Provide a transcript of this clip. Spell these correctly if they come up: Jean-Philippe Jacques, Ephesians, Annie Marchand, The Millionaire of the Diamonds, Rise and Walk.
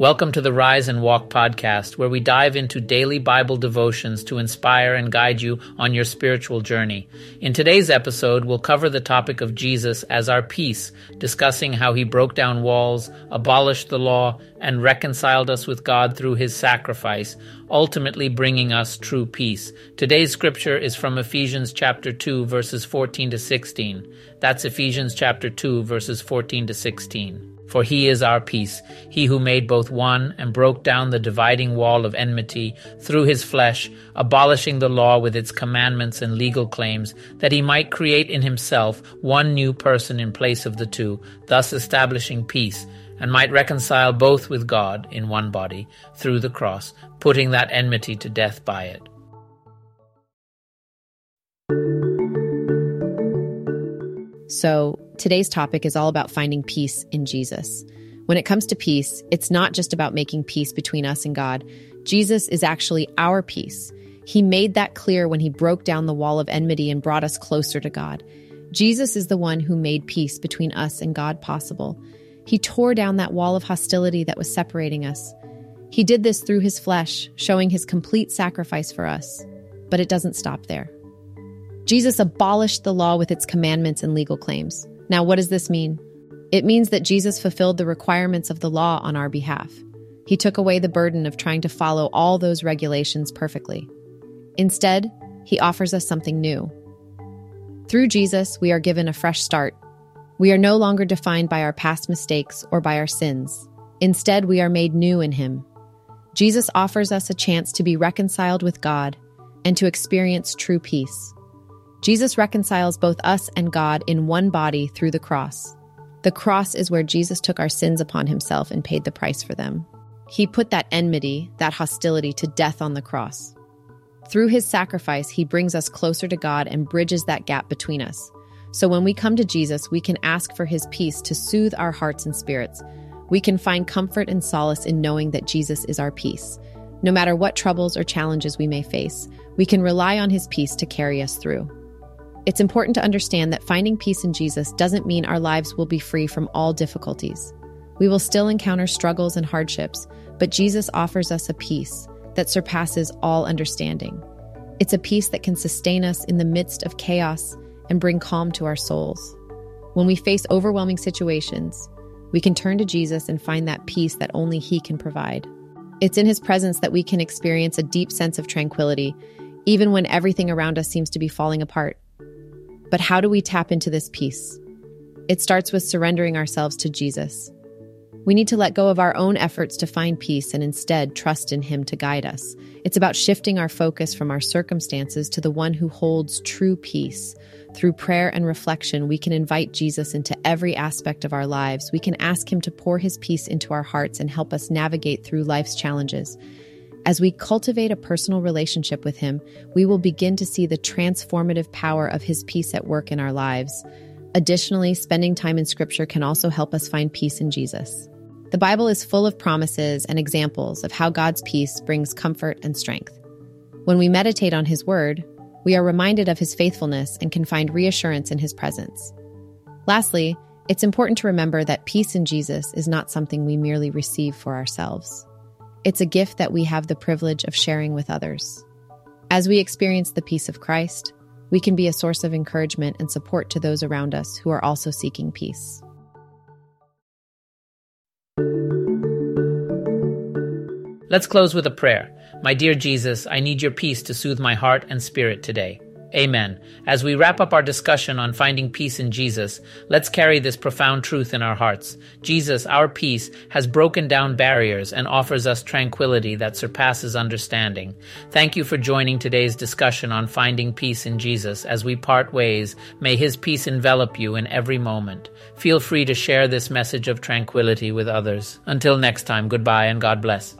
Welcome to the Rise and Walk podcast, where we dive into daily Bible devotions to inspire and guide you on your spiritual journey. In today's episode, we'll cover the topic of Jesus as our peace, discussing how he broke down walls, abolished the law, and reconciled us with God through his sacrifice, ultimately bringing us true peace. Today's scripture is from Ephesians chapter 2, verses 14 to 16. That's Ephesians chapter 2, verses 14 to 16. For he is our peace, he who made both one and broke down the dividing wall of enmity through his flesh, abolishing the law with its commandments and legal claims, that he might create in himself one new person in place of the two, thus establishing peace, and might reconcile both with God in one body through the cross, putting that enmity to death by it. So, today's topic is all about finding peace in Jesus. When it comes to peace, it's not just about making peace between us and God. Jesus is actually our peace. He made that clear when he broke down the wall of enmity and brought us closer to God. Jesus is the one who made peace between us and God possible. He tore down that wall of hostility that was separating us. He did this through his flesh, showing his complete sacrifice for us. But it doesn't stop there. Jesus abolished the law with its commandments and legal claims. Now, what does this mean? It means that Jesus fulfilled the requirements of the law on our behalf. He took away the burden of trying to follow all those regulations perfectly. Instead, he offers us something new. Through Jesus, we are given a fresh start. We are no longer defined by our past mistakes or by our sins. Instead, we are made new in him. Jesus offers us a chance to be reconciled with God and to experience true peace. Jesus reconciles both us and God in one body through the cross. The cross is where Jesus took our sins upon himself and paid the price for them. He put that enmity, that hostility, to death on the cross. Through his sacrifice, he brings us closer to God and bridges that gap between us. So when we come to Jesus, we can ask for his peace to soothe our hearts and spirits. We can find comfort and solace in knowing that Jesus is our peace. No matter what troubles or challenges we may face, we can rely on his peace to carry us through. It's important to understand that finding peace in Jesus doesn't mean our lives will be free from all difficulties. We will still encounter struggles and hardships, but Jesus offers us a peace that surpasses all understanding. It's a peace that can sustain us in the midst of chaos and bring calm to our souls. When we face overwhelming situations, we can turn to Jesus and find that peace that only he can provide. It's in his presence that we can experience a deep sense of tranquility, even when everything around us seems to be falling apart. But how do we tap into this peace? It starts with surrendering ourselves to Jesus. We need to let go of our own efforts to find peace and instead trust in him to guide us. It's about shifting our focus from our circumstances to the one who holds true peace. Through prayer and reflection, we can invite Jesus into every aspect of our lives. We can ask him to pour his peace into our hearts and help us navigate through life's challenges. As we cultivate a personal relationship with him, we will begin to see the transformative power of his peace at work in our lives. Additionally, spending time in Scripture can also help us find peace in Jesus. The Bible is full of promises and examples of how God's peace brings comfort and strength. When we meditate on his word, we are reminded of his faithfulness and can find reassurance in his presence. Lastly, it's important to remember that peace in Jesus is not something we merely receive for ourselves. It's a gift that we have the privilege of sharing with others. As we experience the peace of Christ, we can be a source of encouragement and support to those around us who are also seeking peace. Let's close with a prayer. My dear Jesus, I need your peace to soothe my heart and spirit today. Amen. As we wrap up our discussion on finding peace in Jesus, let's carry this profound truth in our hearts. Jesus, our peace, has broken down barriers and offers us tranquility that surpasses understanding. Thank you for joining today's discussion on finding peace in Jesus. As we part ways, may his peace envelop you in every moment. Feel free to share this message of tranquility with others. Until next time, goodbye and God bless.